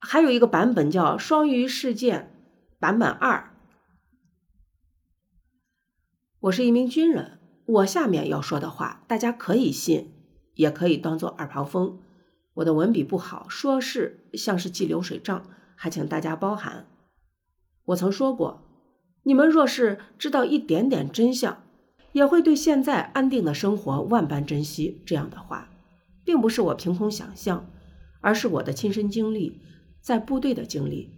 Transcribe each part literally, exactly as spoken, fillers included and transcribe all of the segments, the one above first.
还有一个版本叫双鱼事件版本二。我是一名军人，我下面要说的话大家可以信，也可以当做耳旁风。我的文笔不好，说是像是记流水账，还请大家包涵。我曾说过，你们若是知道一点点真相，也会对现在安定的生活万般珍惜。这样的话并不是我凭空想象，而是我的亲身经历，在部队的经历。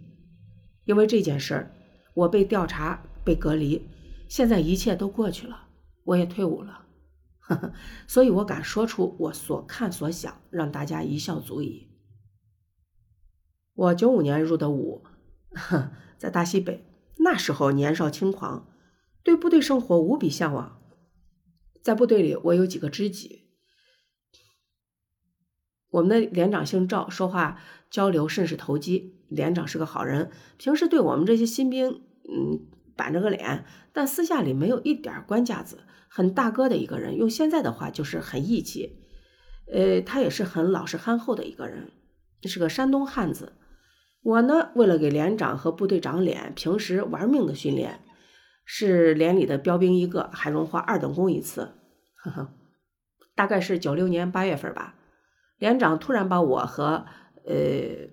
因为这件事儿，我被调查被隔离，现在一切都过去了，我也退伍了呵呵，所以我敢说出我所看所想，让大家一笑足矣。我九五年入的伍，在大西北，那时候年少轻狂，对部队生活无比向往。在部队里我有几个知己，我们的连长姓赵，说话交流甚是投机。连长是个好人，平时对我们这些新兵嗯，板着个脸，但私下里没有一点官架子，很大哥的一个人，用现在的话就是很义气。呃，他也是很老实憨厚的一个人，是个山东汉子。我呢，为了给连长和部队长脸，平时玩命的训练，是连里的标兵一个，还荣获二等功一次呵呵。大概是九六年八月份吧，连长突然把我和呃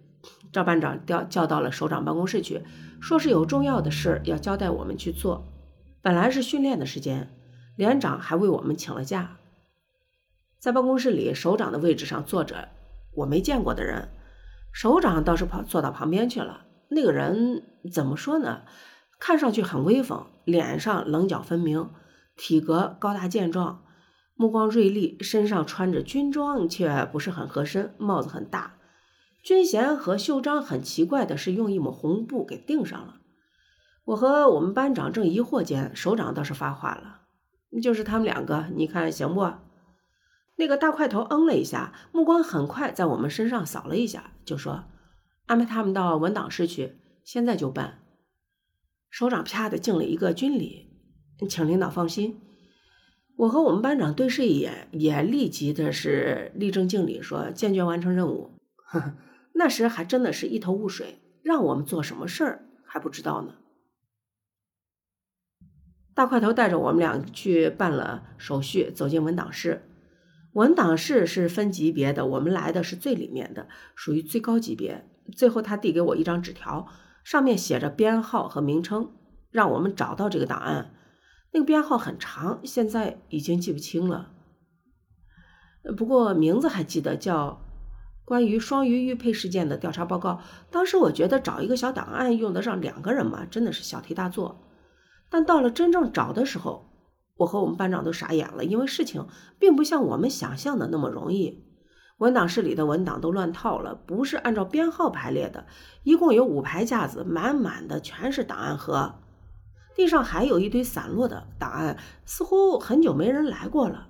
赵班长调叫到了首长办公室去，说是有重要的事要交代我们去做。本来是训练的时间，连长还为我们请了假。在办公室里，首长的位置上坐着我没见过的人，首长倒是跑坐到旁边去了。那个人怎么说呢，看上去很威风，脸上棱角分明，体格高大健壮，目光锐利，身上穿着军装却不是很合身，帽子很大，军衔和袖章很奇怪的是用一抹红布给钉上了。我和我们班长正疑惑间，首长倒是发话了，就是他们两个，你看行不？那个大块头嗯了一下，目光很快在我们身上扫了一下，就说安排他们到文党室去，现在就办。首长啪的敬了一个军礼，请领导放心。我和我们班长对视一眼，也立即的是立正敬礼，说坚决完成任务呵呵。那时还真的是一头雾水，让我们做什么事儿还不知道呢。大块头带着我们俩去办了手续，走进文党室。文党室是分级别的，我们来的是最里面的，属于最高级别。最后他递给我一张纸条，上面写着编号和名称，让我们找到这个档案。那个编号很长，现在已经记不清了，不过名字还记得，叫关于双鱼玉佩事件的调查报告。当时我觉得找一个小档案用得上两个人嘛，真的是小题大做。但到了真正找的时候，我和我们班长都傻眼了，因为事情并不像我们想象的那么容易。文档室里的文档都乱套了，不是按照编号排列的，一共有五排架子，满满的全是档案盒，地上还有一堆散落的档案，似乎很久没人来过了。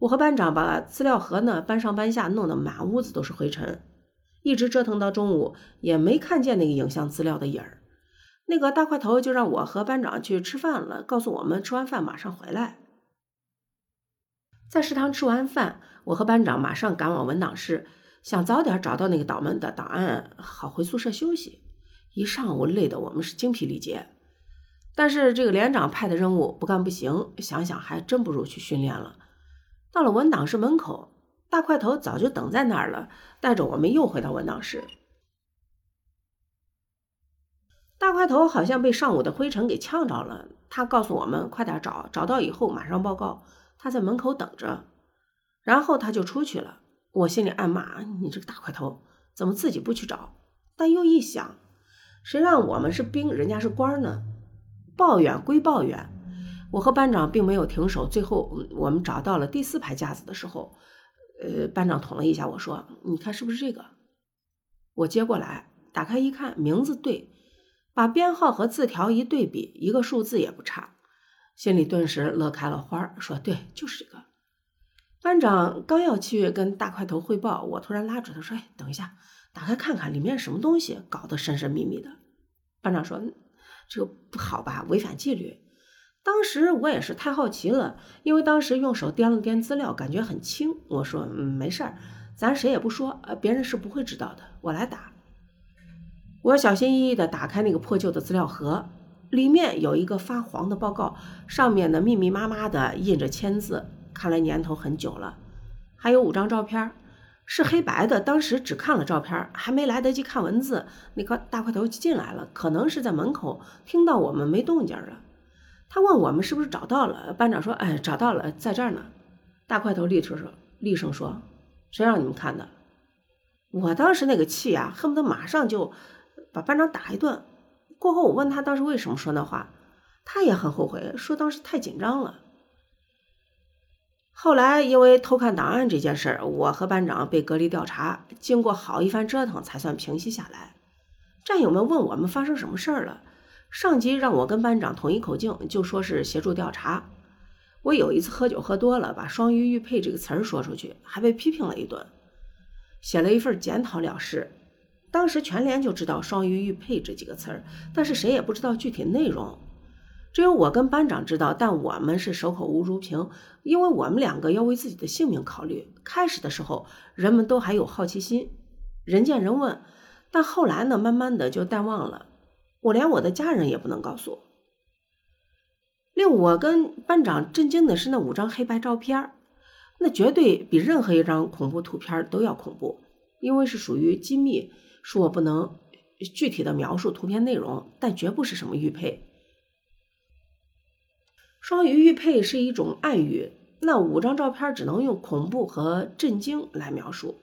我和班长把资料盒呢搬上搬下，弄得满屋子都是灰尘，一直折腾到中午，也没看见那个影像资料的影儿。那个大块头就让我和班长去吃饭了，告诉我们吃完饭马上回来。在食堂吃完饭，我和班长马上赶往文档室，想早点找到那个档案的档案，好回宿舍休息。一上午累得我们是精疲力竭，但是这个连长派的任务不干不行，想想还真不如去训练了。到了文档室门口，大块头早就等在那儿了，带着我们又回到文档室。大块头好像被上午的灰尘给呛着了，他告诉我们快点找，找到以后马上报告。他在门口等着，然后他就出去了。我心里暗骂，你这个大块头怎么自己不去找？但又一想，谁让我们是兵，人家是官呢？抱怨归抱怨，我和班长并没有停手。最后我们找到了第四排架子的时候，呃，班长捅了一下我，说你看是不是这个？我接过来打开一看，名字对，把编号和字条一对比，一个数字也不差，心里顿时乐开了花，说对，就是这个。班长刚要去跟大块头汇报，我突然拉住他说，哎，等一下，打开看看里面什么东西，搞得神神秘秘的。班长说这个不好吧，违反纪律。当时我也是太好奇了，因为当时用手掂了掂资料，感觉很轻。我说、嗯、没事儿，咱谁也不说，别人是不会知道的，我来打。我小心翼翼地打开那个破旧的资料盒，里面有一个发黄的报告，上面呢密密麻麻地印着签字，看来年头很久了。还有五张照片，是黑白的，当时只看了照片，还没来得及看文字，那个大块头就进来了，可能是在门口听到我们没动静了。他问我们是不是找到了，班长说：“哎，找到了，在这儿呢。”大块头厉声说：“厉声说，谁让你们看的？”我当时那个气啊，恨不得马上就把班长打一顿。过后我问他当时为什么说那话，他也很后悔，说当时太紧张了。后来因为偷看档案这件事，我和班长被隔离调查，经过好一番折腾才算平息下来。战友们问我们发生什么事儿了，上级让我跟班长统一口径，就说是协助调查。我有一次喝酒喝多了，把双鱼玉佩这个词儿说出去，还被批评了一顿，写了一份检讨了事。当时全连就知道双鱼玉佩这几个词儿，但是谁也不知道具体内容，只有我跟班长知道，但我们是守口无足凭，因为我们两个要为自己的性命考虑。开始的时候人们都还有好奇心，人见人问，但后来呢慢慢的就淡忘了，我连我的家人也不能告诉我。令我跟班长震惊的是那五张黑白照片，那绝对比任何一张恐怖图片都要恐怖，因为是属于机密，是我不能具体的描述图片内容，但绝不是什么玉佩。双鱼玉佩是一种暗语，那五张照片只能用恐怖和震惊来描述。